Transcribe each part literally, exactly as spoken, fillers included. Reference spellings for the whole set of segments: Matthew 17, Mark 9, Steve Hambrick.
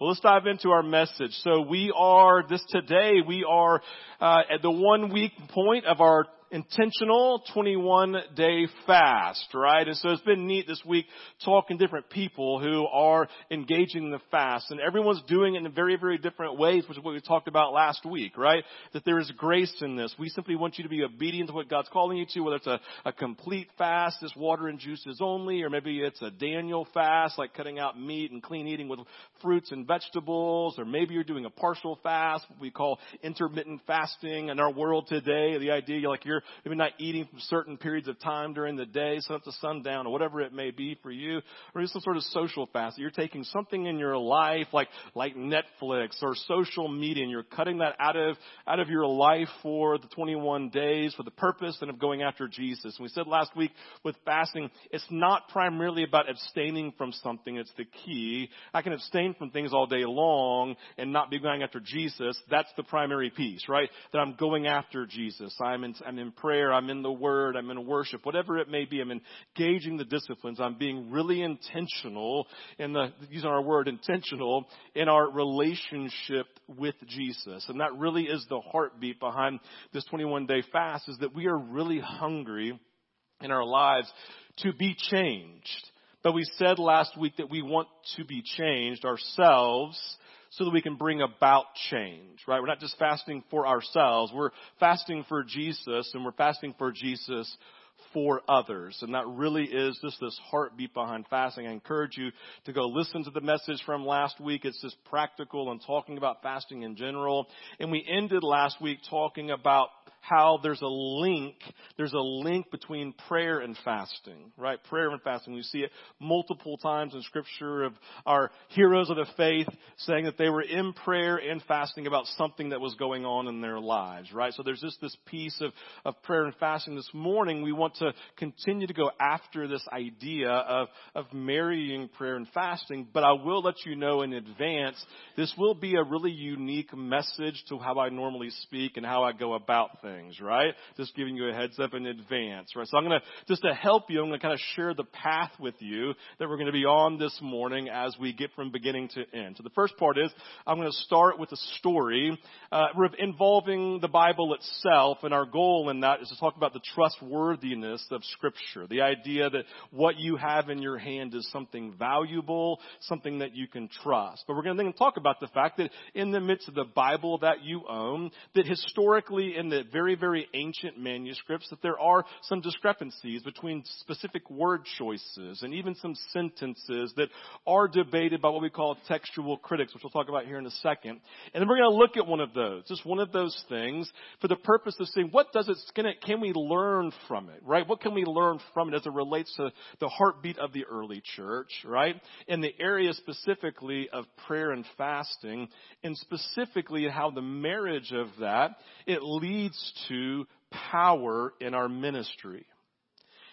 Well, let's dive into our message. So we are, this today, we are uh, at the one week point of our intentional twenty-one day fast, right? And so it's been neat this week talking to different people who are engaging in the fast. And everyone's doing it in very, very different ways, which is what we talked about last week, right? That there is grace in this. We simply want you to be obedient to what God's calling you to, whether it's a, a complete fast, this water and juices only, or maybe it's a Daniel fast, like cutting out meat and clean eating with fruits and vegetables, or maybe you're doing a partial fast, what we call intermittent fasting in our world today. The idea, like you're maybe not eating from certain periods of time during the day, so up to sundown or whatever it may be for you, or some sort of social fast. You're taking something in your life like like Netflix or social media, and you're cutting that out of out of your life for the twenty-one days for the purpose and of going after Jesus. And we said last week with fasting, it's not primarily about abstaining from something. It's the key. I can abstain from things all day long and not be going after Jesus. That's the primary piece, right? That I'm going after Jesus. I'm in, I'm in in prayer, I'm in the Word, I'm in worship, whatever it may be, I'm engaging the disciplines, I'm being really intentional, in the, using our word, intentional, in our relationship with Jesus. And that really is the heartbeat behind this twenty-one day fast, is that we are really hungry in our lives to be changed. But we said last week that we want to be changed ourselves, so that we can bring about change, right? We're not just fasting for ourselves. We're fasting for Jesus, and we're fasting for Jesus for others. And that really is just this heartbeat behind fasting. I encourage you to go listen to the message from last week. It's just practical and talking about fasting in general. And we ended last week talking about how there's a link, there's a link between prayer and fasting, right? Prayer and fasting. We see it multiple times in Scripture of our heroes of the faith saying that they were in prayer and fasting about something that was going on in their lives, right? So there's just this piece of, of prayer and fasting. This morning, we want to continue to go after this idea of, of marrying prayer and fasting, but I will let you know in advance, this will be a really unique message to how I normally speak and how I go about things. Things, right? Just giving you a heads up in advance, right? So I'm going to, just to help you, I'm going to kind of share the path with you that we're going to be on this morning as we get from beginning to end. So the first part is, I'm going to start with a story uh, involving the Bible itself, and our goal in that is to talk about the trustworthiness of Scripture, the idea that what you have in your hand is something valuable, something that you can trust. But we're going to then talk about the fact that in the midst of the Bible that you own, that historically in the very very, very ancient manuscripts, that there are some discrepancies between specific word choices and even some sentences that are debated by what we call textual critics, which we'll talk about here in a second. And then we're going to look at one of those, just one of those things, for the purpose of seeing what does it, can, it, can we learn from it, right? What can we learn from it as it relates to the heartbeat of the early church, right? In the area specifically of prayer and fasting, and specifically how the marriage of that, it leads to power in our ministry.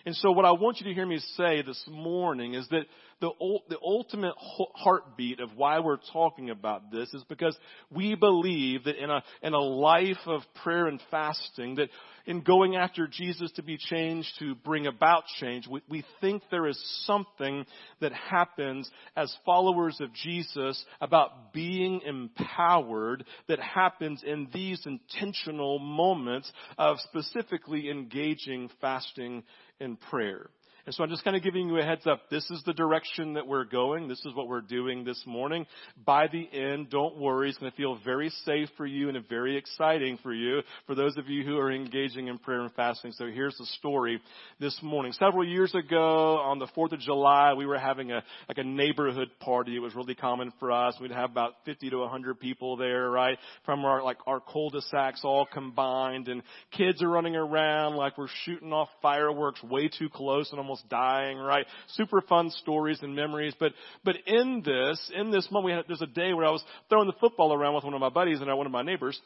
And so what I want you to hear me say this morning is that the the ultimate heartbeat of why we're talking about this is because we believe that in a in a life of prayer and fasting, that in going after Jesus to be changed, to bring about change, we, we think there is something that happens as followers of Jesus about being empowered that happens in these intentional moments of specifically engaging fasting and prayer. And so I'm just kind of giving you a heads up. This is the direction that we're going. This is what we're doing this morning. By the end, don't worry. It's going to feel very safe for you and very exciting for you, for those of you who are engaging in prayer and fasting. So here's the story this morning. Several years ago, on the fourth of July, we were having a like a neighborhood party. It was really common for us. We'd have about fifty to one hundred people there, right, from our like our cul-de-sacs all combined. And kids are running around like we're shooting off fireworks way too close and almost dying, right? Super fun stories and memories. But but in this, in this moment, we had, there's a day where I was throwing the football around with one of my buddies and one of my neighbors.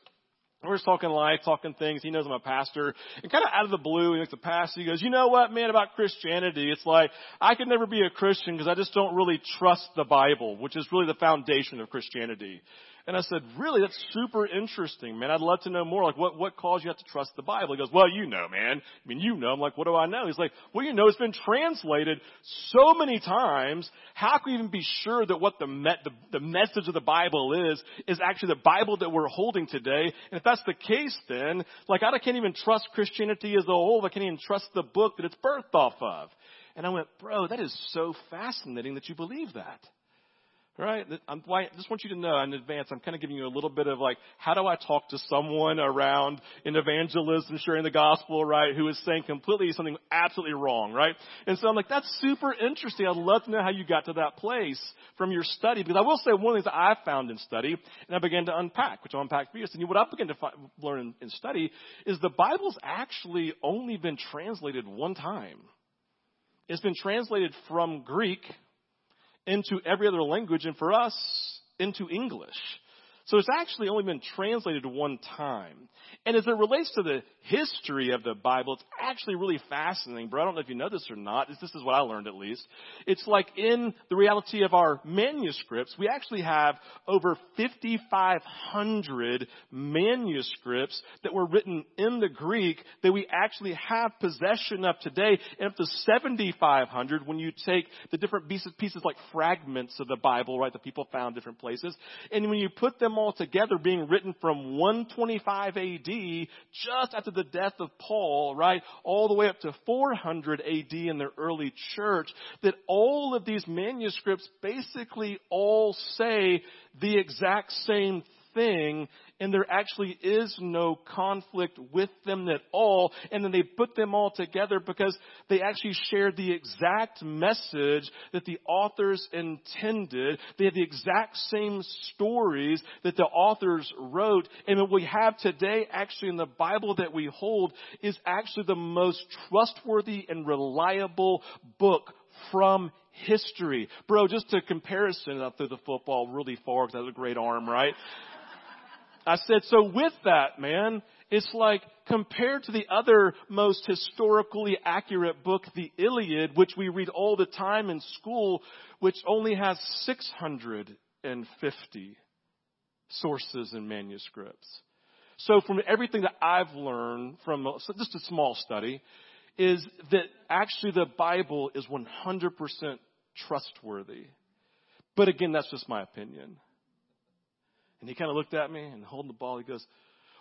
We're just talking life, talking things. He knows I'm a pastor. And kind of out of the blue, he makes a pass. He goes, you know what, man, about Christianity? It's like, I could never be a Christian because I just don't really trust the Bible, which is really the foundation of Christianity. And I said, really? That's super interesting, man. I'd love to know more. Like, what, what caused you not to trust the Bible? He goes, well, you know, man. I mean, you know. I'm like, what do I know? He's like, well, you know, it's been translated so many times. How can we even be sure that what the, me- the, the message of the Bible is, is actually the Bible that we're holding today? And if that's the case, then, like, I can't even trust Christianity as a whole. I can't even trust the book that it's birthed off of. And I went, bro, that is so fascinating that you believe that. Right? I'm, I just want you to know in advance, I'm kind of giving you a little bit of like, how do I talk to someone around in evangelism, sharing the gospel, right, who is saying completely something absolutely wrong, right? And so I'm like, that's super interesting. I'd love to know how you got to that place from your study. Because I will say one of the things that I found in study, and I began to unpack, which I'll unpack for you. And what I began to find, learn in study is the Bible's actually only been translated one time. It's been translated from Greek into every other language, and for us, into English. So it's actually only been translated one time. And as it relates to the history of the Bible, it's actually really fascinating, bro. I don't know if you know this or not. This is what I learned, at least. It's like in the reality of our manuscripts, we actually have over fifty-five hundred manuscripts that were written in the Greek that we actually have possession of today, and up to seventy-five hundred when you take the different pieces, pieces like fragments of the Bible, right, that people found different places. And when you put them all together, being written from one twenty-five A D, just after the death of Paul, right, all the way up to four hundred A D in the early church, that all of these manuscripts basically all say the exact same thing, and there actually is no conflict with them at all. And then they put them all together because they actually shared the exact message that the authors intended. They had the exact same stories that the authors wrote. And what we have today actually in the Bible that we hold is actually the most trustworthy and reliable book from history. Bro, just a comparison. I threw the football really far because I had a great arm, right? I said, so with that, man, it's like compared to the other most historically accurate book, the Iliad, which we read all the time in school, which only has six hundred fifty sources and manuscripts. So from everything that I've learned from just a small study is that actually the Bible is one hundred percent trustworthy. But again, that's just my opinion. And he kind of looked at me and holding the ball, he goes,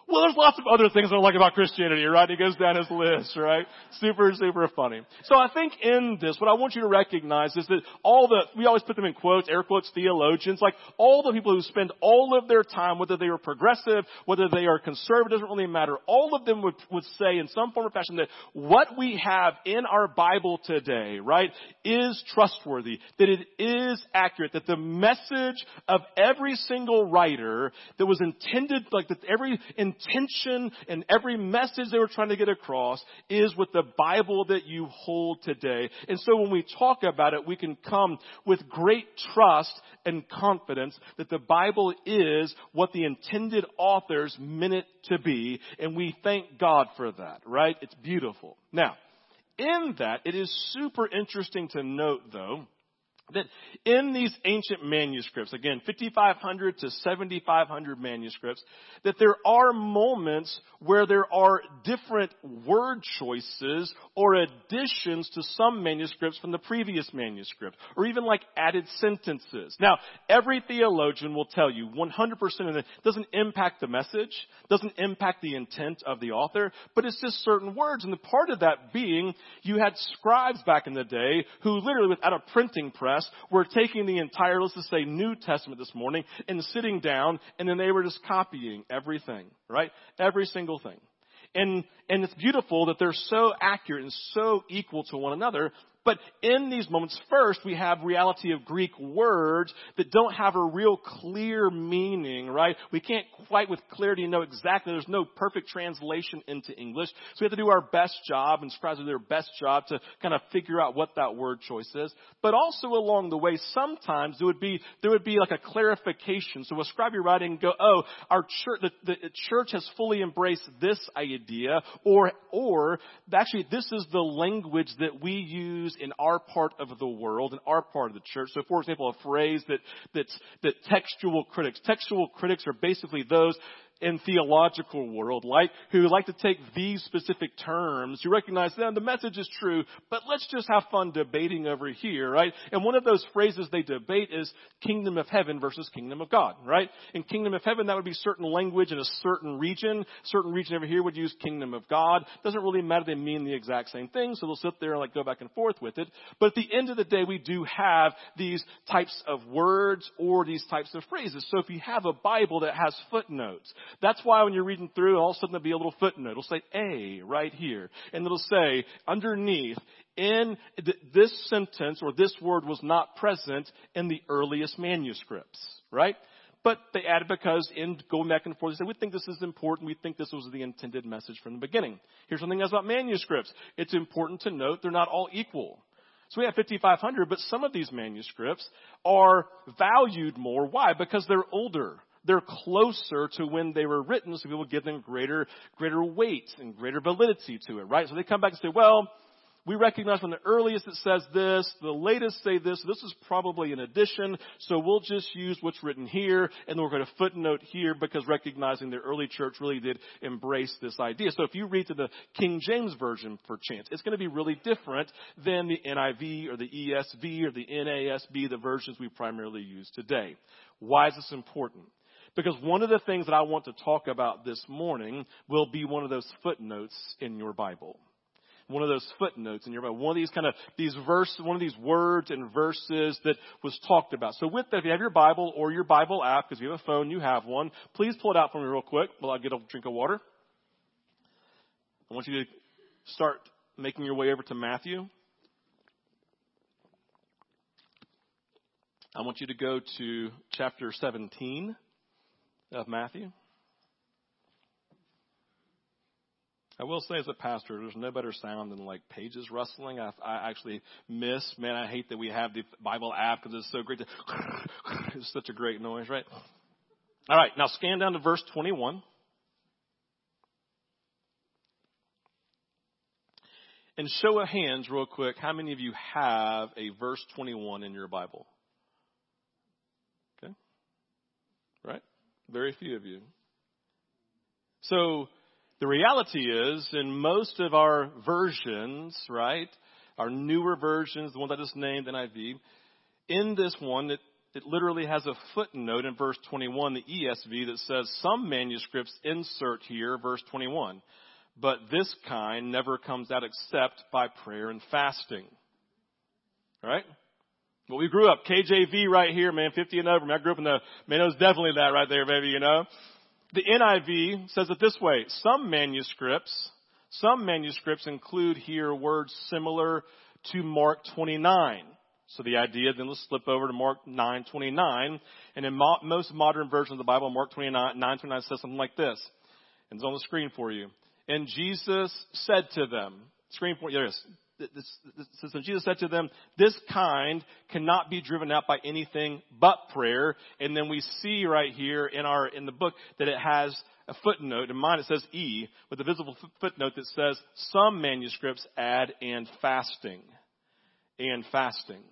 well, there's lots of other things I don't like about Christianity, right? He goes down his list, right? Super, super funny. So I think in this, what I want you to recognize is that all the, we always put them in quotes, air quotes, theologians, like all the people who spend all of their time, whether they are progressive, whether they are conservative, doesn't really matter. All of them would, would say in some form or fashion that what we have in our Bible today, right, is trustworthy, that it is accurate, that the message of every single writer that was intended, like that every intention and every message they were trying to get across is with the Bible that you hold today. And so when we talk about it, we can come with great trust and confidence that the Bible is what the intended authors meant it to be. And we thank God for that, right? It's beautiful. Now, in that, it is super interesting to note, though, that in these ancient manuscripts, again, fifty-five hundred to seventy-five hundred manuscripts, that there are moments where there are different word choices or additions to some manuscripts from the previous manuscript, or even like added sentences. Now, every theologian will tell you one hundred percent of it doesn't impact the message, doesn't impact the intent of the author, but it's just certain words. And the part of that being, you had scribes back in the day who literally, without a printing press, we're taking the entire, let's just say, New Testament this morning and sitting down, and then they were just copying everything, right? Every single thing. And and it's beautiful that they're so accurate and so equal to one another, But in these moments, first, we have reality of Greek words that don't have a real clear meaning, right? We can't quite with clarity know exactly. There's no perfect translation into English. So we have to do our best job, and surprisingly their best job, to kind of figure out what that word choice is. But also along the way, sometimes there would be, there would be like a clarification. So we'll scribe your writing and go, oh, our church, the, the church has fully embraced this idea, or, or actually this is the language that we use in our part of the world, in our part of the church. So, for example, a phrase that that's, that textual critics. Textual critics are basically those in theological world, like who like to take these specific terms. You recognize them, the message is true, but let's just have fun debating over here, right? And one of those phrases they debate is kingdom of heaven versus kingdom of God, right? In kingdom of heaven, that would be certain language in a certain region. Certain region over here would use kingdom of God. Doesn't really matter. They mean the exact same thing. So they'll sit there and like go back and forth with it. But at the end of the day, we do have these types of words or these types of phrases. So if you have a Bible that has footnotes, that's why when you're reading through, all of a sudden there'll be a little footnote. It'll say A right here. And it'll say underneath, in th- this sentence or this word was not present in the earliest manuscripts, right? But they added because in going back and forth, they said, we think this is important. We think this was the intended message from the beginning. Here's something else about manuscripts. It's important to note they're not all equal. So we have fifty-five hundred, but some of these manuscripts are valued more. Why? Because they're older. They're closer to when they were written, so people give them greater, greater weight and greater validity to it, right? So they come back and say, well, we recognize from the earliest it says this, the latest say this, this is probably an addition, so we'll just use what's written here, and then we're going to footnote here because recognizing the early church really did embrace this idea. So if you read to the King James Version, for chance, it's going to be really different than the N I V or the E S V or the N A S B, the versions we primarily use today. Why is this important? Because one of the things that I want to talk about this morning will be one of those footnotes in your Bible. One of those footnotes in your Bible. One of these kind of, these verse, one of these words and verses that was talked about. So with that, if you have your Bible or your Bible app, because if you have a phone, you have one, please pull it out for me real quick while I get a drink of water. I want you to start making your way over to Matthew. I want you to go to chapter seventeen. Of Matthew. I will say as a pastor, there's no better sound than like pages rustling. I, I actually miss, man, I hate that we have the Bible app because it's so great. To, it's such a great noise, right? All right, now scan down to verse twenty-one. And show of hands real quick, how many of you have a verse twenty-one in your Bible? Okay. Right? Very few of you. So the reality is, in most of our versions, right, our newer versions, the one that is named N I V, in this one, it, it literally has a footnote in verse twenty-one, the E S V, that says some manuscripts insert here, verse twenty-one, but this kind never comes out except by prayer and fasting. All right? But we grew up, K J V right here, man, fifty and over. Man, I grew up in the, man, it was definitely that right there, baby, you know. The N I V says it this way. Some manuscripts, some manuscripts include here words similar to Mark twenty-nine. So the idea, then let's slip over to Mark nine twenty-nine. And in mo- most modern versions of the Bible, Mark twenty-nine, nine twenty-nine says something like this. And it's on the screen for you. And Jesus said to them, screen for you, there it is. So Jesus said to them, this kind cannot be driven out by anything but prayer. And then we see right here in our in the book that it has a footnote. In mine it says E, with a visible footnote that says some manuscripts add and fasting. And fasting.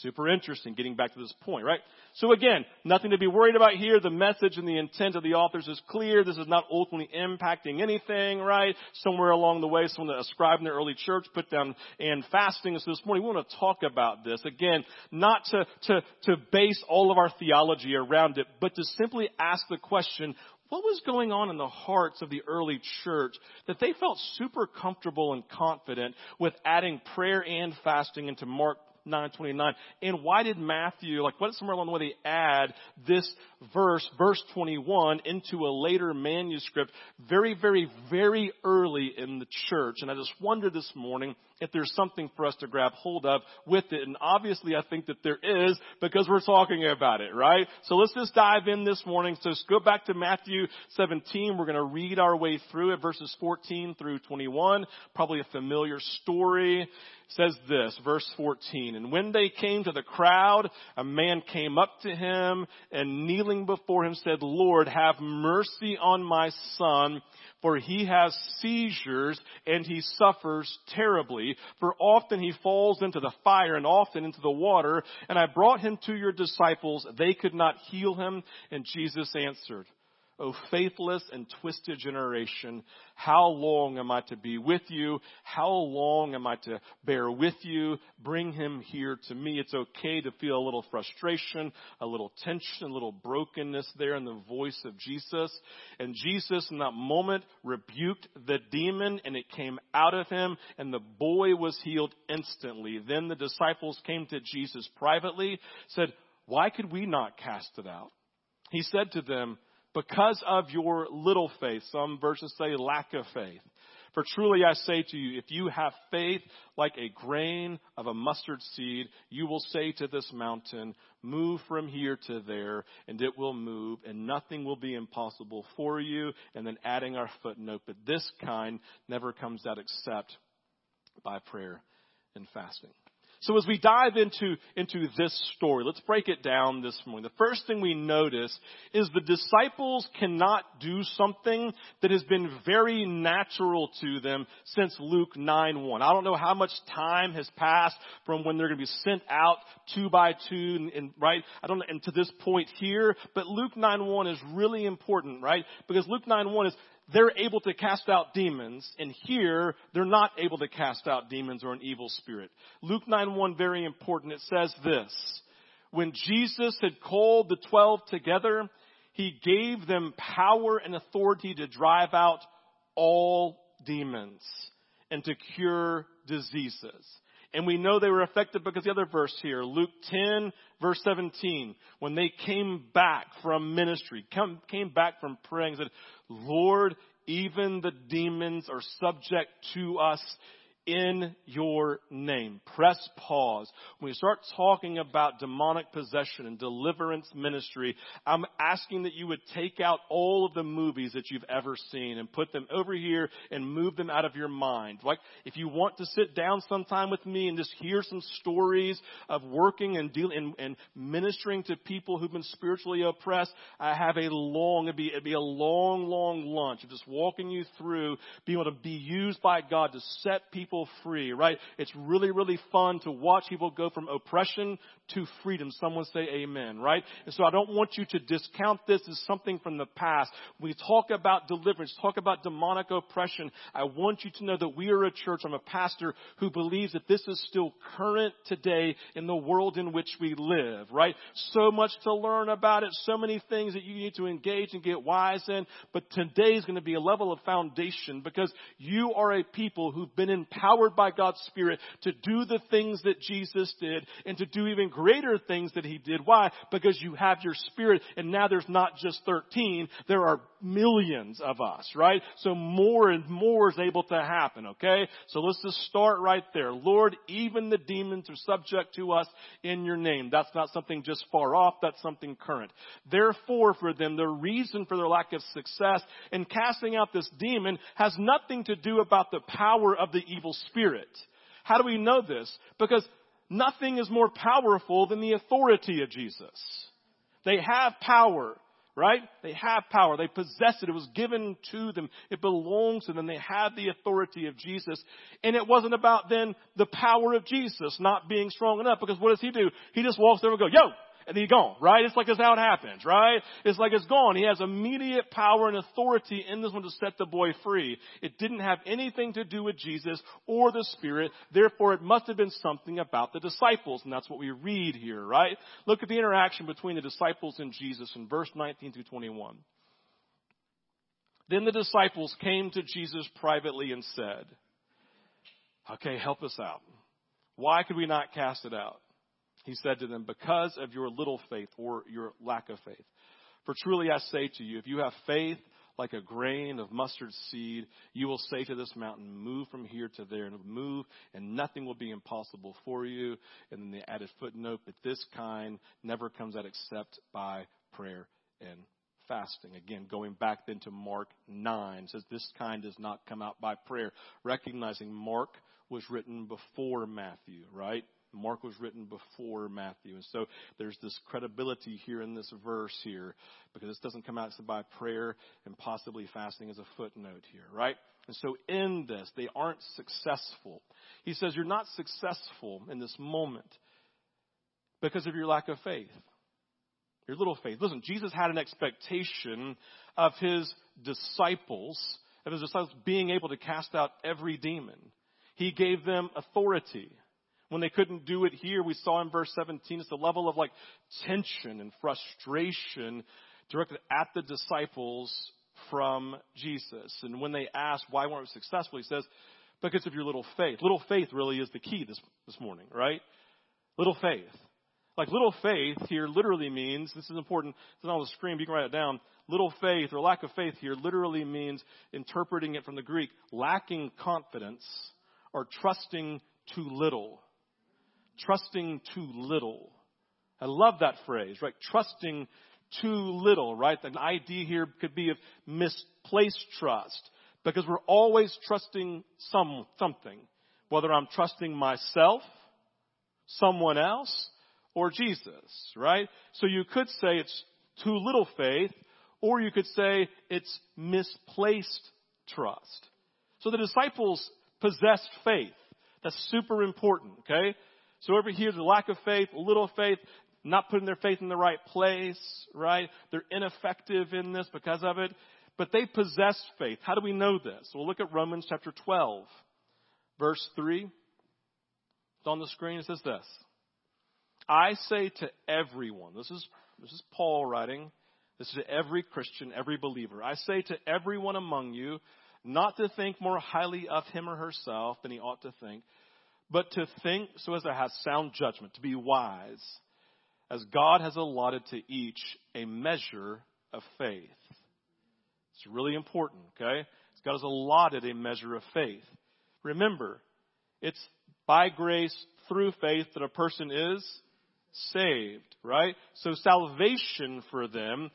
Super interesting, getting back to this point, right? So again, nothing to be worried about here. The message and the intent of the authors is clear. This is not ultimately impacting anything, right? Somewhere along the way, someone that ascribed in the early church put down and fasting. So this morning, we want to talk about this. Again, not to, to, to base all of our theology around it, but to simply ask the question, what was going on in the hearts of the early church that they felt super comfortable and confident with adding prayer and fasting into Mark nine twenty-nine? And why did Matthew, like what somewhere along the way they add this verse, verse twenty-one, into a later manuscript very, very, very early in the church? And I just wondered this morning if there's something for us to grab hold of with it. And obviously, I think that there is, because we're talking about it, right? So let's just dive in this morning. So let's go back to Matthew seventeen. We're going to read our way through it, verses fourteen through twenty-one. Probably a familiar story. It says this, verse fourteen. And when they came to the crowd, a man came up to him and kneeling before him said, Lord, have mercy on my son, for he has seizures and he suffers terribly. For often he falls into the fire and often into the water. And I brought him to your disciples. They could not heal him. And Jesus answered, O faithless and twisted generation, how long am I to be with you? How long am I to bear with you? Bring him here to me. It's okay to feel a little frustration, a little tension, a little brokenness there in the voice of Jesus. And Jesus in that moment rebuked the demon, and it came out of him, and the boy was healed instantly. Then the disciples came to Jesus privately, said, Why could we not cast it out? He said to them, Because of your little faith. Some verses say lack of faith. For truly I say to you, if you have faith like a grain of a mustard seed, you will say to this mountain, move from here to there, and it will move, and nothing will be impossible for you. And then adding our footnote, but this kind never comes out except by prayer and fasting. So as we dive into, into this story, let's break it down this morning. The first thing we notice is the disciples cannot do something that has been very natural to them since Luke nine one. I don't know how much time has passed from when they're going to be sent out two by two, and, and right, I don't know, and to this point here, but Luke nine one is really important, right? Because Luke nine one is, they're able to cast out demons, and here they're not able to cast out demons or an evil spirit. Luke nine one, very important. It says this, when Jesus had called the twelve together, he gave them power and authority to drive out all demons and to cure diseases. And we know they were affected because the other verse here, Luke ten, verse seventeen, when they came back from ministry, come, came back from praying, said, Lord, even the demons are subject to us in your name. Press pause. When we start talking about demonic possession and deliverance ministry, I'm asking that you would take out all of the movies that you've ever seen and put them over here and move them out of your mind. Like if you want to sit down sometime with me and just hear some stories of working and dealing and, and ministering to people who've been spiritually oppressed, I have a long, it'd be, it'd be a long, long lunch of just walking you through being able to be used by God to set people free, right? It's really, really fun to watch people go from oppression to freedom. Someone say amen, right? And so I don't want you to discount this as something from the past. When we talk about deliverance, talk about demonic oppression, I want you to know that we are a church, I'm a pastor who believes that this is still current today in the world in which we live, right? So much to learn about it, so many things that you need to engage and get wise in, but today is going to be a level of foundation because you are a people who've been empowered Powered by God's Spirit to do the things that Jesus did and to do even greater things that he did. Why? Because you have your spirit, and now there's not just thirteen. There are millions of us, right? So more and more is able to happen, okay? So let's just start right there. Lord, even the demons are subject to us in your name. That's not something just far off. That's something current. Therefore, for them, the reason for their lack of success in casting out this demon has nothing to do about the power of the evil spirit. How do we know this? Because nothing is more powerful than the authority of Jesus. They have power, right? They have power. They possess it. It was given to them. It belongs to them. They have the authority of Jesus. And it wasn't about then the power of Jesus not being strong enough, because what does he do? He just walks over and goes, yo! And he's gone, right? It's like that's how it happens, right? It's like it's gone. He has immediate power and authority in this one to set the boy free. It didn't have anything to do with Jesus or the Spirit. Therefore, it must have been something about the disciples. And that's what we read here, right? Look at the interaction between the disciples and Jesus in verse nineteen through twenty-one. Then the disciples came to Jesus privately and said, okay, help us out. Why could we not cast it out? He said to them, because of your little faith or your lack of faith. For truly I say to you, if you have faith like a grain of mustard seed. You will say to this mountain, move from here to there, and it will move, and nothing will be impossible for you. And then the added footnote, but this kind never comes out except by prayer and fasting. Again, going back then to Mark nine, it says this kind does not come out by prayer. Recognizing Mark was written before Matthew, right? Mark was written before Matthew. And so there's this credibility here in this verse here, because this doesn't come out by prayer and possibly fasting as a footnote here, right? And so in this, they aren't successful. He says you're not successful in this moment because of your lack of faith, your little faith. Listen, Jesus had an expectation of his disciples, of his disciples being able to cast out every demon. He gave them authority. When they couldn't do it here, we saw in verse seventeen, it's the level of like tension and frustration directed at the disciples from Jesus. And when they asked why weren't we successful, he says, because of your little faith. Little faith really is the key this, this morning, right? Little faith. Like little faith here literally means, this is important, it's not on the screen, but you can write it down. Little faith or lack of faith here literally means, interpreting it from the Greek, lacking confidence or trusting too little. Trusting too little. I love that phrase, right? Trusting too little, right? An idea here could be of misplaced trust, because we're always trusting some something, whether I'm trusting myself, someone else, or Jesus, right? So you could say it's too little faith, or you could say it's misplaced trust. So the disciples possessed faith. That's super important, okay? So over here, the lack of faith, little faith, not putting their faith in the right place, right? They're ineffective in this because of it. But they possess faith. How do we know this? Well, look at Romans chapter twelve, verse three. It's on the screen. It says this. I say to everyone, this is, this is Paul writing, this is to every Christian, every believer. I say to everyone among you, not to think more highly of him or herself than he ought to think, but to think so as to have sound judgment, to be wise, as God has allotted to each a measure of faith. It's really important, okay? God has allotted a measure of faith. Remember, it's by grace through faith that a person is saved, right? So salvation for them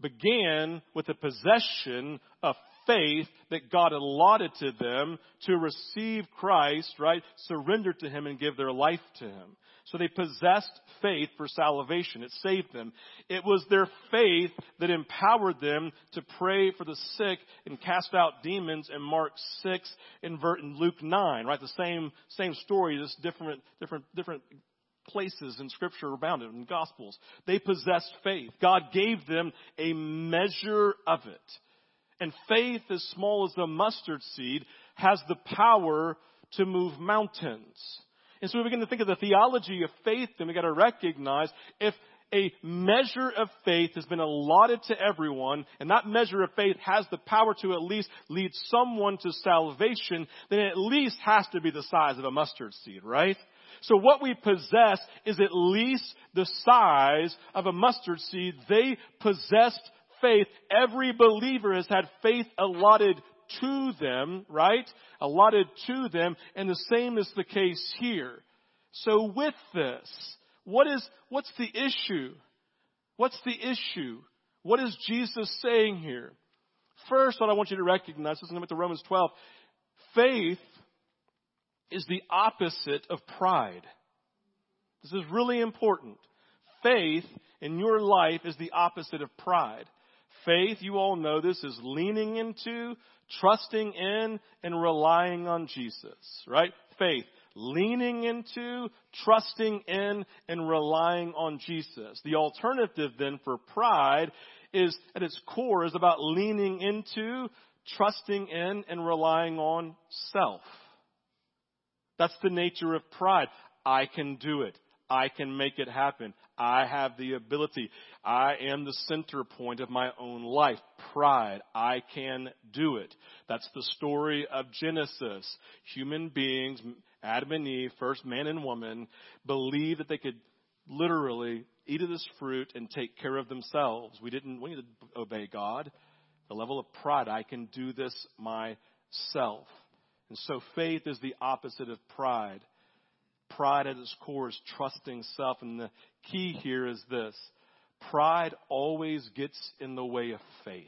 began with the possession of faith. Faith that God allotted to them to receive Christ, right? Surrender to him and give their life to him. So they possessed faith for salvation. It saved them. It was their faith that empowered them to pray for the sick and cast out demons in Mark six and Luke nine, right? The same, same story, just different, different, different places in Scripture abound it, in Gospels. They possessed faith. God gave them a measure of it. And faith as small as the mustard seed has the power to move mountains. And so we begin to think of the theology of faith, and we got to recognize if a measure of faith has been allotted to everyone, and that measure of faith has the power to at least lead someone to salvation, then it at least has to be the size of a mustard seed, right? So what we possess is at least the size of a mustard seed. They possessed faith. Every believer has had faith allotted to them, right? Allotted to them, and the same is the case here. So with this, what is what's the issue? What's the issue? What is Jesus saying here? First, what I want you to recognize, this is what the Romans twelve, faith is the opposite of pride. This is really important. Faith in your life is the opposite of pride. Faith, you all know this, is leaning into, trusting in, and relying on Jesus, right? Faith, leaning into, trusting in, and relying on Jesus. The alternative then for pride is, at its core, is about leaning into, trusting in, and relying on self. That's the nature of pride. I can do it. I can make it happen. I have the ability. I am the center point of my own life. Pride. I can do it. That's the story of Genesis. Human beings, Adam and Eve, first man and woman, believed that they could literally eat of this fruit and take care of themselves. We didn't we need to obey God. the level of pride. I can do this myself. And so faith is the opposite of pride. Pride at its core is trusting self. And the key here is this. Pride always gets in the way of faith.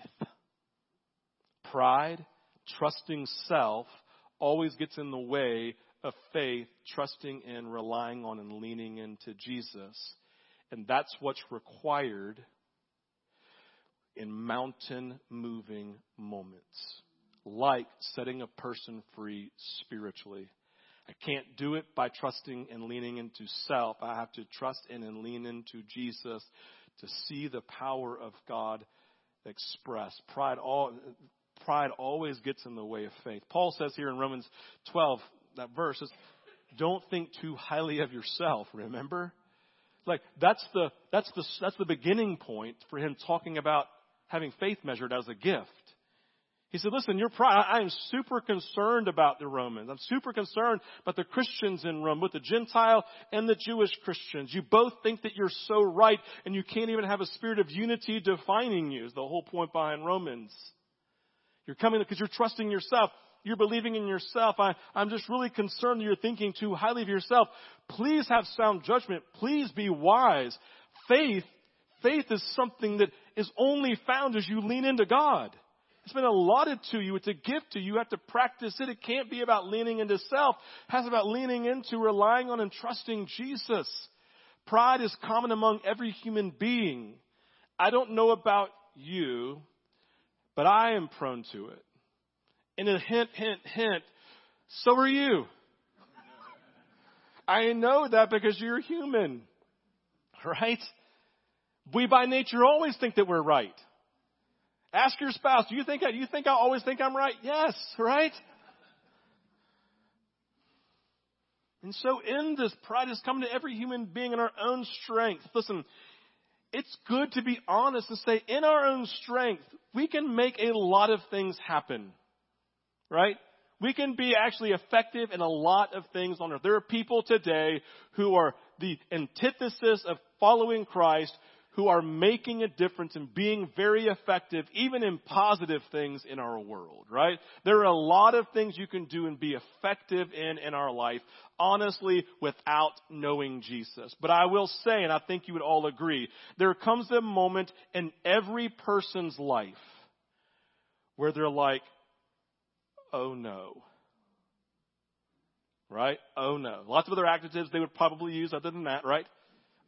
Pride, trusting self, always gets in the way of faith, trusting in, relying on, and leaning into Jesus. And that's what's required in mountain-moving moments, like setting a person free spiritually. I can't do it by trusting and leaning into self. I have to trust in and lean into Jesus to see the power of God expressed. Pride, all, pride always gets in the way of faith. Paul says here in Romans twelve, that verse is, don't think too highly of yourself, remember? Like, that's the, that's the, that's the beginning point for him talking about having faith measured as a gift. He said, listen, your pride, I am super concerned about the Romans. I'm super concerned about the Christians in Rome, both the Gentile and the Jewish Christians. You both think that you're so right and you can't even have a spirit of unity defining you, is the whole point behind Romans. You're coming because you're trusting yourself. You're believing in yourself. I, I'm just really concerned that you're thinking too highly of yourself. Please have sound judgment. Please be wise. Faith, faith is something that is only found as you lean into God. It's been allotted to you. It's a gift to you. You have to practice it. It can't be about leaning into self. It has about leaning into, relying on, and trusting Jesus. Pride is common among every human being. I don't know about you, but I am prone to it. And a hint, hint, hint, so are you. I know that because you're human, right? We by nature always think that we're right. Ask your spouse, do you think I, you think I always think I'm right? Yes, right? And so in this, pride has come to every human being in our own strength. Listen, it's good to be honest and say, in our own strength, we can make a lot of things happen, right? We can be actually effective in a lot of things on earth. There are people today who are the antithesis of following Christ, who are making a difference and being very effective, even in positive things in our world, right? There are a lot of things you can do and be effective in in our life, honestly, without knowing Jesus. But I will say, and I think you would all agree, there comes a moment in every person's life where they're like, oh no. Right? Oh no. Lots of other adjectives they would probably use other than that, right?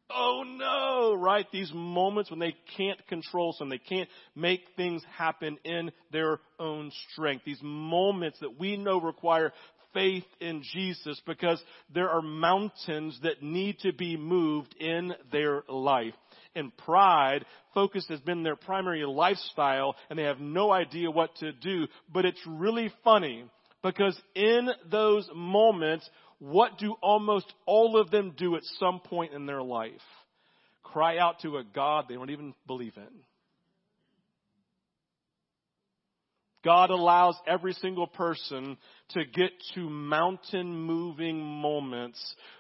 Oh no, right? These moments when they can't control some, they can't make things happen in their own strength. These moments that we know require faith in Jesus because there are mountains that need to be moved in their life. And pride, focus has been their primary lifestyle and they have no idea what to do. But it's really funny because in those moments, what do almost all of them do at some point in their life? Cry out to a God they don't even believe in. God allows every single person to get to mountain-moving moments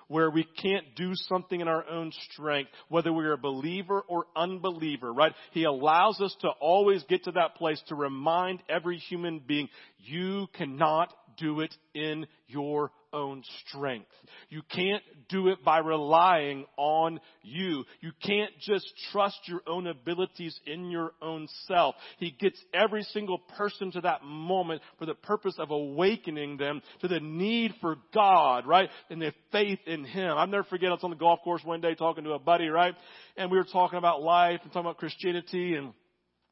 where we can't do something in our own strength, whether we're a believer or unbeliever, right? He allows us to always get to that place to remind every human being, you cannot do it in your own strength. You can't do it by relying on you. You can't just trust your own abilities in your own self. He gets every single person to that moment for the purpose of awakening them to the need for God, right? And their faith in Him. I'll never forget, I was on the golf course one day talking to a buddy, right? And we were talking about life and talking about Christianity, and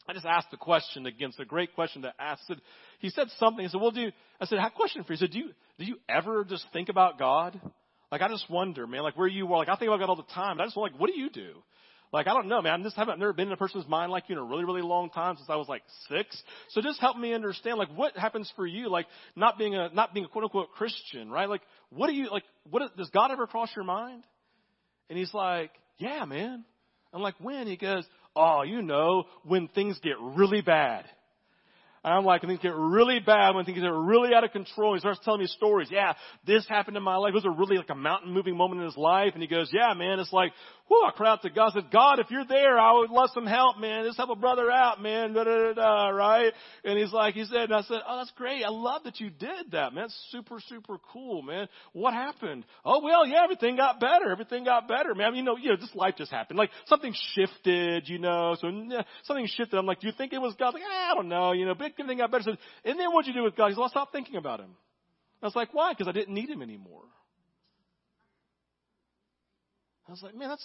I just asked the question again. It's a great question to ask. He said something. He said, well, do you, I said, I have a question for you. He said, do you, do you ever just think about God? Like, I just wonder, man, like where you are. Like, I think about God all the time. And I just wonder, like, what do you do? Like, I don't know, man. I just haven't, I've never been in a person's mind like you in a really, really long time since I was like six. So just help me understand, like, what happens for you? Like, not being a, not being a quote unquote Christian, right? Like, what do you, like, what, does God ever cross your mind? And he's like, yeah, man. I'm like, when? He goes, oh, you know, when things get really bad. And I'm like, when things get really bad, when things get really out of control. He starts telling me stories. Yeah, this happened in my life. It was a really like a mountain moving moment in his life. And he goes, yeah, man, it's like Whew, I cried out to God. I said, God, if you're there, I would love some help, man. Just help a brother out, man. Da, da, da, da, right? And he's like, he said, and I said, oh, that's great. I love that you did that, man. That's super, super cool, man. What happened? Oh, well, yeah, everything got better. Everything got better, man. I mean, you know, you know, just life just happened. Like something shifted, you know, so something shifted. I'm like, do you think it was God? I was like, ah, I don't know, you know, but everything got better. So, and then what'd you do with God? He's like, well, stop thinking about him. I was like, why? Because I didn't need him anymore. I was like, man, that's,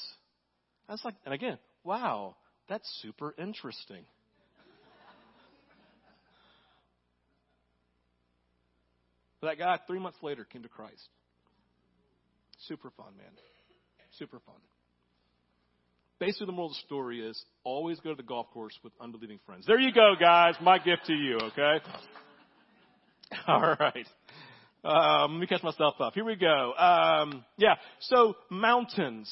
that's like, and again, wow, that's super interesting. That guy, three months later, came to Christ. Super fun, man. Super fun. Basically, the moral of the story is always go to the golf course with unbelieving friends. There you go, guys. My gift to you, okay? All right. Um, let me catch myself up. Here we go. Um, yeah. So mountains,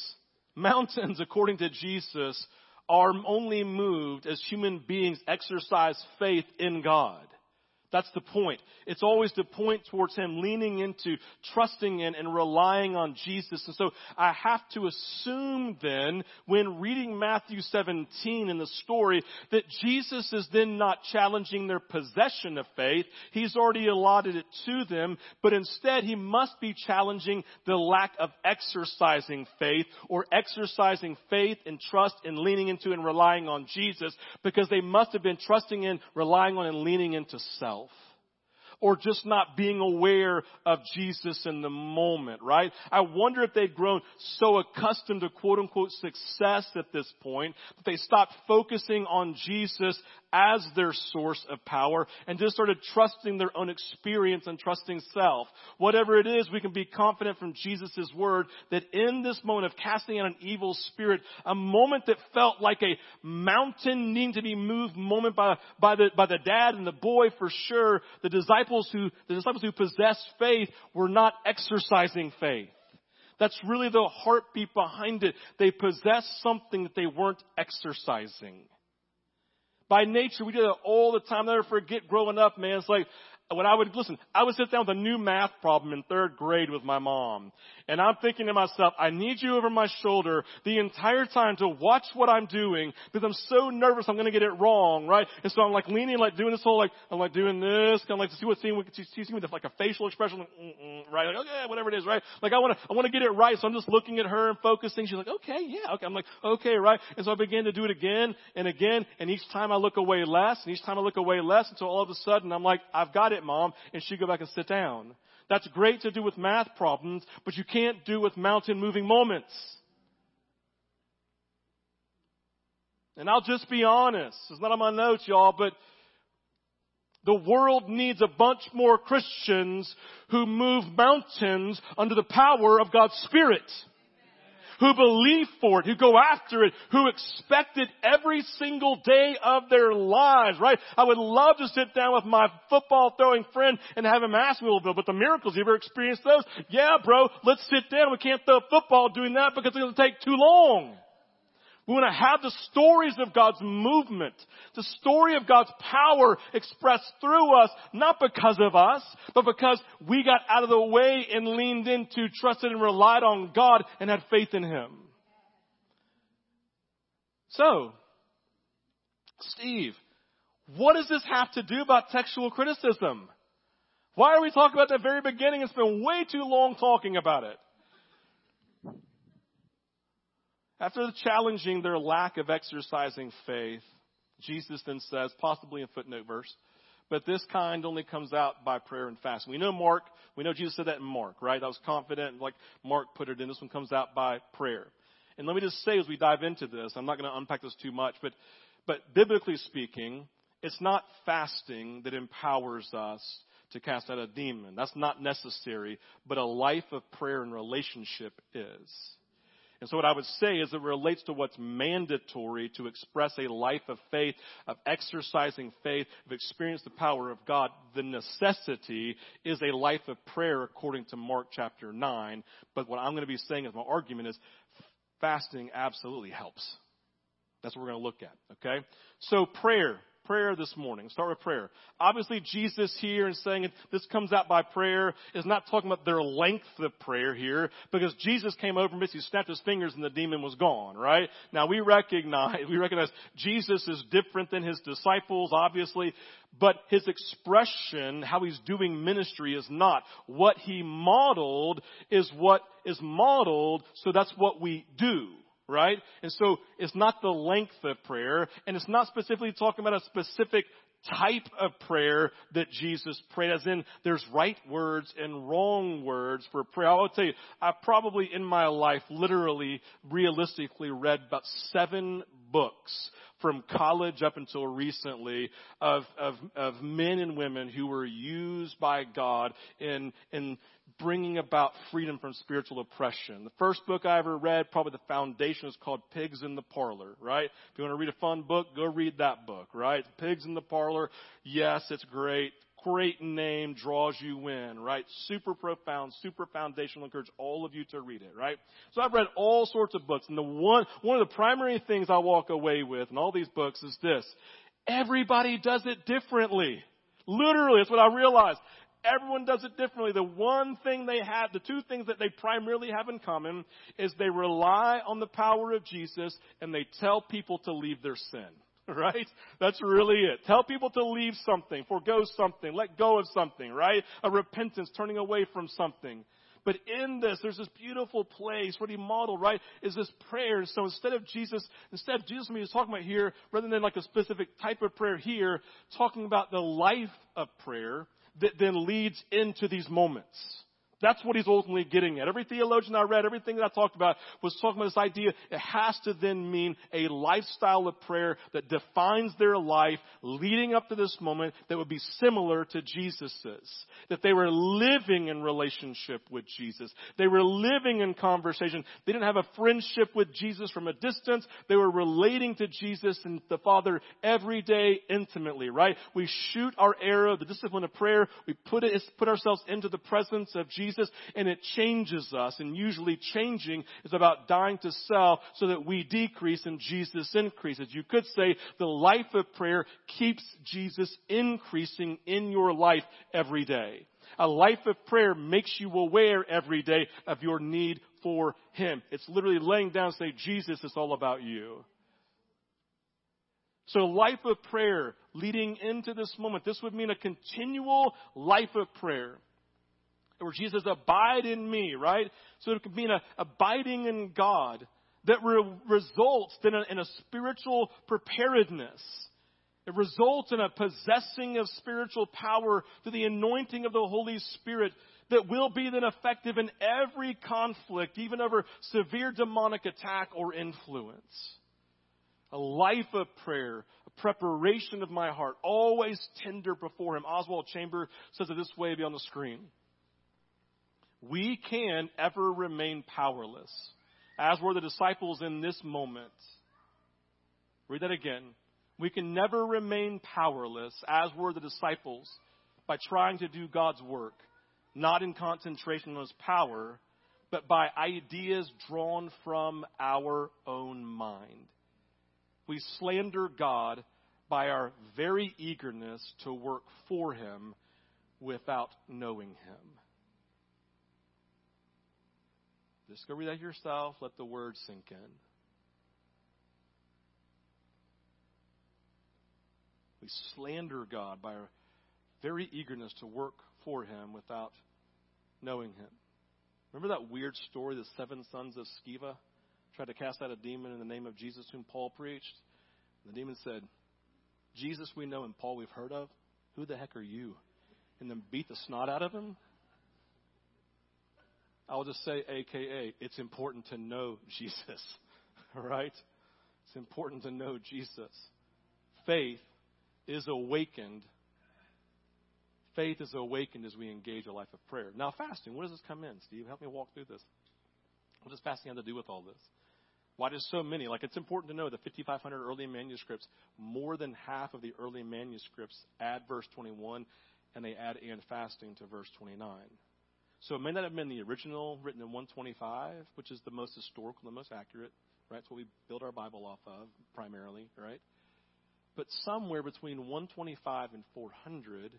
mountains, according to Jesus, are only moved as human beings exercise faith in God. That's the point. It's always to point towards him, leaning into, trusting in, and relying on Jesus. And so I have to assume then, when reading Matthew seventeen in the story, that Jesus is then not challenging their possession of faith. He's already allotted it to them, but instead he must be challenging the lack of exercising faith, or exercising faith and trust and leaning into and relying on Jesus, because they must have been trusting in, relying on, and leaning into self. Or just not being aware of Jesus in the moment, right? I wonder if they'd grown so accustomed to quote-unquote success at this point that they stopped focusing on Jesus as their source of power and just started trusting their own experience and trusting self. Whatever it is, we can be confident from Jesus' word that in this moment of casting out an evil spirit, a moment that felt like a mountain needing to be moved moment by, by the, by the dad and the boy for sure, the disciples Who, the disciples who possessed faith were not exercising faith. That's really the heartbeat behind it. They possessed something that they weren't exercising. By nature, we do that all the time. I never forget growing up, man. It's like, when I would, listen, I would sit down with a new math problem in third grade with my mom. And I'm thinking to myself, I need you over my shoulder the entire time to watch what I'm doing because I'm so nervous I'm going to get it wrong, right? And so I'm like leaning, like doing this whole, like, I'm like doing this, kind of like to see what scene we can see with like a facial expression, like, mm-mm, right? Like, okay, whatever it is, right? Like I want to, I want to get it right. So I'm just looking at her and focusing. She's like, okay, yeah, okay. I'm like, okay, right? And so I began to do it again and again. And each time I look away less and each time I look away less until all of a sudden I'm like, I've got it. Mom, and she'd go back and sit down. That's great to do with math problems, but you can't do with mountain moving moments. And I'll just be honest. It's not on my notes, y'all, but the world needs a bunch more Christians who move mountains under the power of God's Spirit. Who believe for it, who go after it, who expect it every single day of their lives, right? I would love to sit down with my football-throwing friend and have him ask me, well, but the miracles, you ever experienced those? Yeah, bro, let's sit down. We can't throw football doing that because it's going to take too long. We want to have the stories of God's movement, the story of God's power expressed through us, not because of us, but because we got out of the way and leaned into, trusted and relied on God and had faith in Him. So, Steve, what does this have to do about textual criticism? Why are we talking about that at the very beginning? It's been way too long talking about it. After challenging their lack of exercising faith, Jesus then says, possibly in footnote verse, but this kind only comes out by prayer and fasting. We know Mark, we know Jesus said that in Mark, right? I was confident, like Mark put it in, this one comes out by prayer. And let me just say as we dive into this, I'm not going to unpack this too much, but, but biblically speaking, it's not fasting that empowers us to cast out a demon. That's not necessary, but a life of prayer and relationship is. And so what I would say is it relates to what's mandatory to express a life of faith, of exercising faith, of experiencing the power of God. The necessity is a life of prayer according to Mark chapter nine. But what I'm going to be saying is my argument is fasting absolutely helps. That's what we're going to look at. Okay. So prayer, prayer this morning. Start with prayer. Obviously, Jesus here is saying this comes out by prayer is not talking about their length of prayer here, because Jesus came over and basically snapped his fingers and the demon was gone, right? Now, we recognize, we recognize Jesus is different than his disciples, obviously, but his expression, how he's doing ministry is not. What he modeled is what is modeled, so that's what we do. Right? And so it's not the length of prayer, and it's not specifically talking about a specific type of prayer that Jesus prayed, as in there's right words and wrong words for prayer. I'll tell you, I probably in my life literally, realistically read about seven books from college up until recently of, of, of men and women who were used by God in, in bringing about freedom from spiritual oppression. The first book I ever read, probably the foundation, is called Pigs in the Parlor, right? If you want to read a fun book, go read that book, right? Pigs in the Parlor. Yes, it's great. Great name, draws you in, right? Super profound, super foundational. Encourage all of you to read it, right? So I've read all sorts of books, and the one one of the primary things I walk away with in all these books is this: everybody does it differently. Literally, that's what I realized. Everyone does it differently. The one thing they have, the two things that they primarily have in common, is they rely on the power of Jesus and they tell people to leave their sin. Right? That's really it. Tell people to leave something, forego something, let go of something, right? A repentance, turning away from something. But in this, there's this beautiful place. What he modeled, right, is this prayer. So instead of Jesus, instead of Jesus, what he was talking about here, rather than like a specific type of prayer here, talking about the life of prayer that then leads into these moments. That's what he's ultimately getting at. Every theologian I read, everything that I talked about, was talking about this idea. It has to then mean a lifestyle of prayer that defines their life leading up to this moment that would be similar to Jesus's. That they were living in relationship with Jesus. They were living in conversation. They didn't have a friendship with Jesus from a distance. They were relating to Jesus and the Father every day intimately, right? We shoot our arrow, the discipline of prayer. We put it, put ourselves into the presence of Jesus. Jesus, and it changes us, and usually changing is about dying to self so that we decrease and Jesus increases. You could say the life of prayer keeps Jesus increasing in your life every day. A life of prayer makes you aware every day of your need for him. It's literally laying down and saying, Jesus, it's all about you. So life of prayer leading into this moment, this would mean a continual life of prayer. Where Jesus, abide in me, right? So it could mean a, abiding in God that re- results in a, in a spiritual preparedness. It results in a possessing of spiritual power through the anointing of the Holy Spirit that will be then effective in every conflict, even over severe demonic attack or influence. A life of prayer, a preparation of my heart, always tender before him. Oswald Chambers says it this way, it'll be on the screen. We can ever remain powerless, as were the disciples in this moment. Read that again. We can never remain powerless, as were the disciples, by trying to do God's work, not in concentration on his power, but by ideas drawn from our own mind. We slander God by our very eagerness to work for him without knowing him. Just go read that yourself. Let the word sink in. We slander God by our very eagerness to work for him without knowing him. Remember that weird story, the seven sons of Sceva tried to cast out a demon in the name of Jesus whom Paul preached? The demon said, Jesus we know and Paul we've heard of. Who the heck are you? And then beat the snot out of him? I'll just say, A K A, it's important to know Jesus, right? It's important to know Jesus. Faith is awakened. Faith is awakened as we engage a life of prayer. Now, fasting, where does this come in, Steve? Help me walk through this. What does fasting have to do with all this? Why there's so many? Like, it's important to know the fifty-five hundred early manuscripts, more than half of the early manuscripts add verse twenty-one, and they add and fasting to verse twenty-nine. So it may not have been the original written in one twenty-five, which is the most historical, the most accurate, right? It's what we build our Bible off of primarily, right? but somewhere between one twenty-five and four hundred,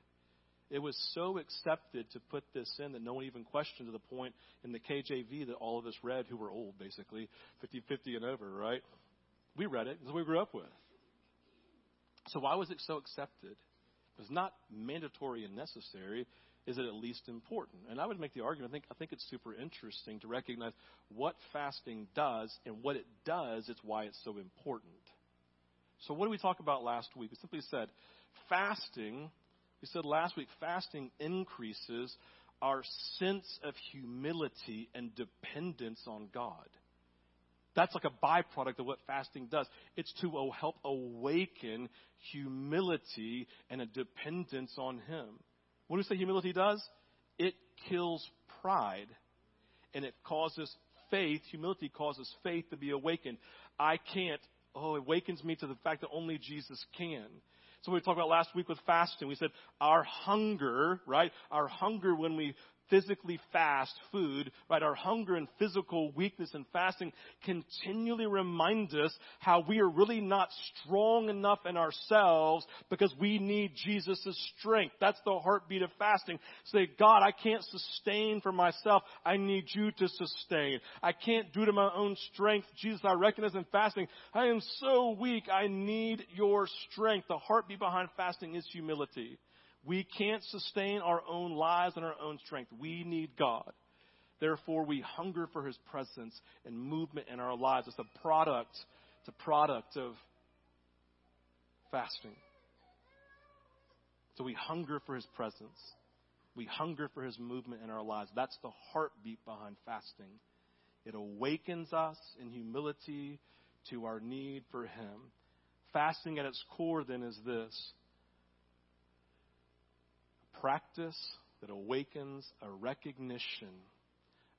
it was so accepted to put this in that no one even questioned, to the point in the K J V that all of us read who were old, basically, fifty, fifty and over, right? We read it because we grew up with. So why was it so accepted? It was not mandatory and necessary. Is it at least important? And I would make the argument, I think, I think it's super interesting to recognize what fasting does, and what it does is why it's so important. So what did we talk about last week? We simply said fasting, we said last week, fasting increases our sense of humility and dependence on God. That's like a byproduct of what fasting does. It's to help awaken humility and a dependence on Him. What do we say humility does? It kills pride, and it causes faith. Humility causes faith to be awakened. I can't. Oh, it awakens me to the fact that only Jesus can. So we talked about last week with fasting. We said our hunger, right? Our hunger when we physically fast food, right? Our hunger and physical weakness and fasting continually remind us how we are really not strong enough in ourselves because we need Jesus' strength. That's the heartbeat of fasting. Say, God, I can't sustain for myself. I need you to sustain. I can't do it in my own strength. Jesus, I recognize in fasting, I am so weak. I need your strength. The heartbeat behind fasting is humility. We can't sustain our own lives and our own strength. We need God. Therefore, we hunger for His presence and movement in our lives. It's a product, it's a product of fasting. So we hunger for His presence. We hunger for His movement in our lives. That's the heartbeat behind fasting. It awakens us in humility to our need for Him. Fasting at its core, then, is this: practice that awakens a recognition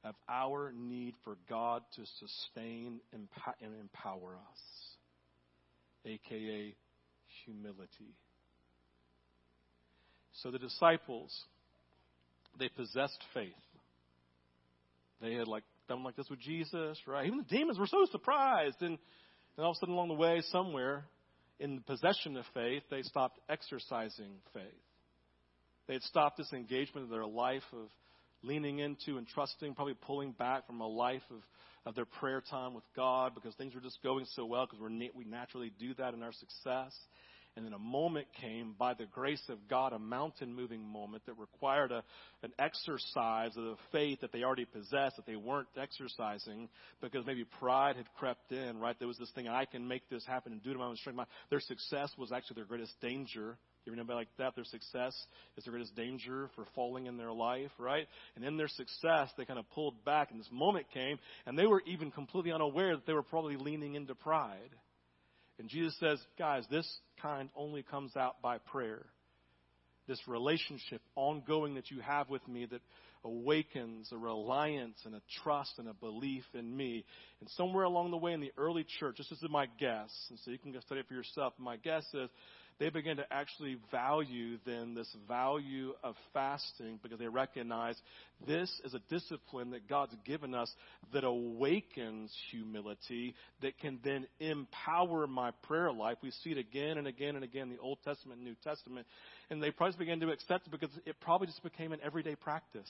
of our need for God to sustain and empower us, a k a humility. So the disciples, they possessed faith. They had like done like this with Jesus, right? Even the demons were so surprised. And, and all of a sudden along the way, somewhere in the possession of faith, they stopped exercising faith. They had stopped this engagement of their life of leaning into and trusting, probably pulling back from a life of, of their prayer time with God because things were just going so well, because we're, we naturally do that in our success. And then a moment came by the grace of God, a mountain-moving moment that required a, an exercise of the faith that they already possessed, that they weren't exercising because maybe pride had crept in, right? There was this thing, I can make this happen and do it in my own strength. My, their success was actually their greatest danger. You remember like that, their success is their greatest danger for falling in their life, right? And in their success, they kind of pulled back, and this moment came, and they were even completely unaware that they were probably leaning into pride. And Jesus says, guys, this kind only comes out by prayer. This relationship ongoing that you have with me that awakens a reliance and a trust and a belief in me. And somewhere along the way in the early church, this is my guess, and so you can go study it for yourself. My guess is they began to actually value then this value of fasting because they recognize this is a discipline that God's given us that awakens humility, that can then empower my prayer life. We see it again and again and again in the Old Testament and New Testament. And they probably began to accept it because it probably just became an everyday practice.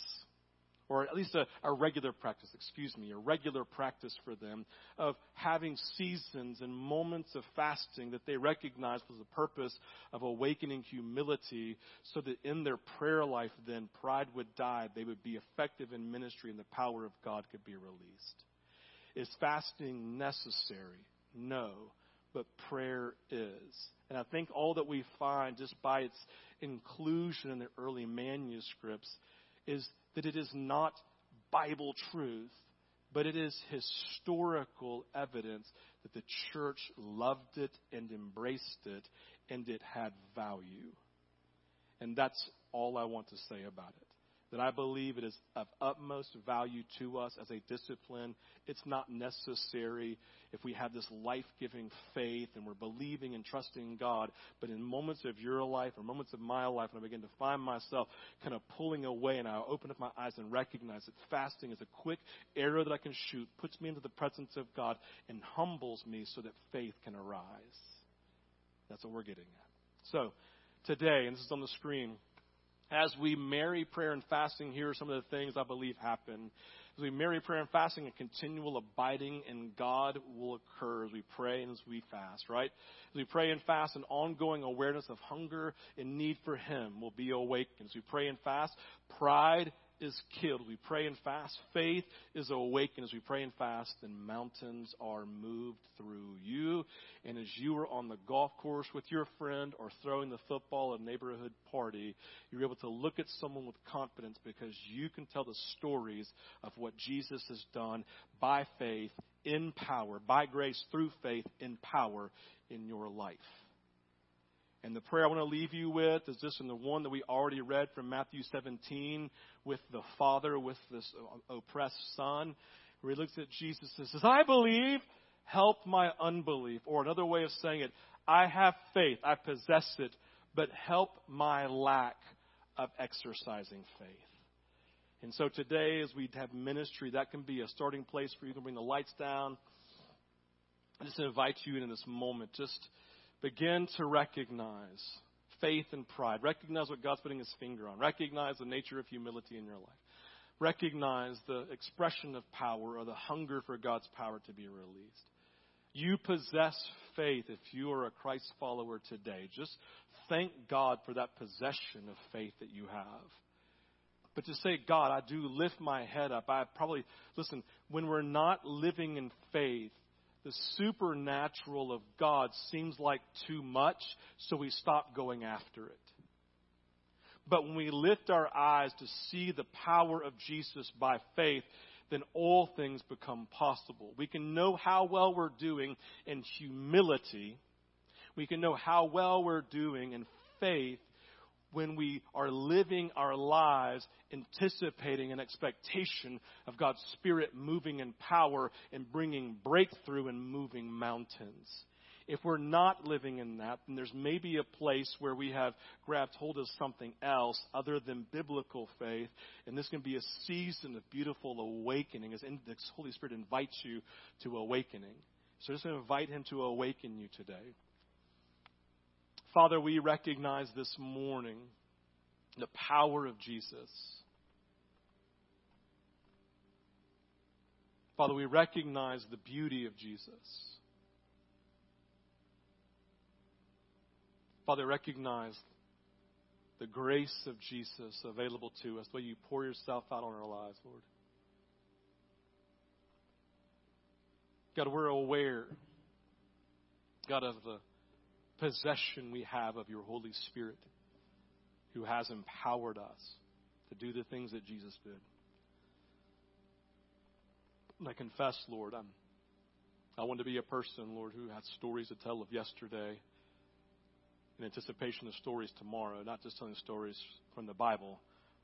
Or at least a, a regular practice, excuse me, a regular practice for them of having seasons and moments of fasting that they recognized was the purpose of awakening humility, so that in their prayer life then pride would die, they would be effective in ministry, and the power of God could be released. Is fasting necessary? No, but prayer is. And I think all that we find just by its inclusion in the early manuscripts is that it is not Bible truth, but it is historical evidence that the church loved it and embraced it, and it had value. And that's all I want to say about it, that I believe it is of utmost value to us as a discipline. It's not necessary if we have this life-giving faith and we're believing and trusting God. But in moments of your life or moments of my life, when I begin to find myself kind of pulling away and I open up my eyes and recognize that fasting is a quick arrow that I can shoot, puts me into the presence of God, and humbles me so that faith can arise. That's what we're getting at. So today, and this is on the screen, as we marry prayer and fasting, here are some of the things I believe happen. As we marry prayer and fasting, a continual abiding in God will occur as we pray and as we fast, right? As we pray and fast, an ongoing awareness of hunger and need for Him will be awakened. As we pray and fast, pride is killed. As we pray and fast, faith is awakened. As we pray and fast, then mountains are moved through you. And as you are on the golf course with your friend or throwing the football at a neighborhood party, you're able to look at someone with confidence because you can tell the stories of what Jesus has done by faith, in power, by grace, through faith, in power in your life. And the prayer I want to leave you with is this, and the one that we already read from Matthew seventeen with the father, with this oppressed son, where he looks at Jesus and says, I believe, help my unbelief. Or another way of saying it, I have faith, I possess it, but help my lack of exercising faith. And so today, as we have ministry, that can be a starting place for you to bring the lights down. I just invite you in, in this moment, just begin to recognize faith and pride. Recognize what God's putting His finger on. Recognize the nature of humility in your life. Recognize the expression of power or the hunger for God's power to be released. You possess faith if you are a Christ follower today. Just thank God for that possession of faith that you have. But to say, God, I do lift my head up. I probably, listen, when we're not living in faith, the supernatural of God seems like too much, so we stop going after it. But when we lift our eyes to see the power of Jesus by faith, then all things become possible. We can know how well we're doing in humility. We can know how well we're doing in faith when we are living our lives anticipating an expectation of God's Spirit moving in power and bringing breakthrough and moving mountains. If we're not living in that, then there's maybe a place where we have grabbed hold of something else other than biblical faith, and this can be a season of beautiful awakening as the Holy Spirit invites you to awakening. So just invite Him to awaken you today. Father, we recognize this morning the power of Jesus. Father, we recognize the beauty of Jesus. Father, recognize the grace of Jesus available to us, the way You pour Yourself out on our lives, Lord. God, we're aware, God, of the possession we have of Your Holy Spirit, who has empowered us to do the things that Jesus did. And I confess, Lord, I'm, I want to be a person, Lord, who has stories to tell of yesterday in anticipation of stories tomorrow, not just telling stories from the Bible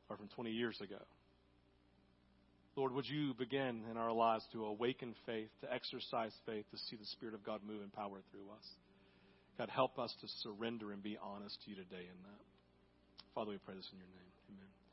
or from twenty years ago. Lord, would You begin in our lives to awaken faith, to exercise faith, to see the Spirit of God move in power through us. God, help us to surrender and be honest to You today in that. Father, we pray this in Your name. Amen.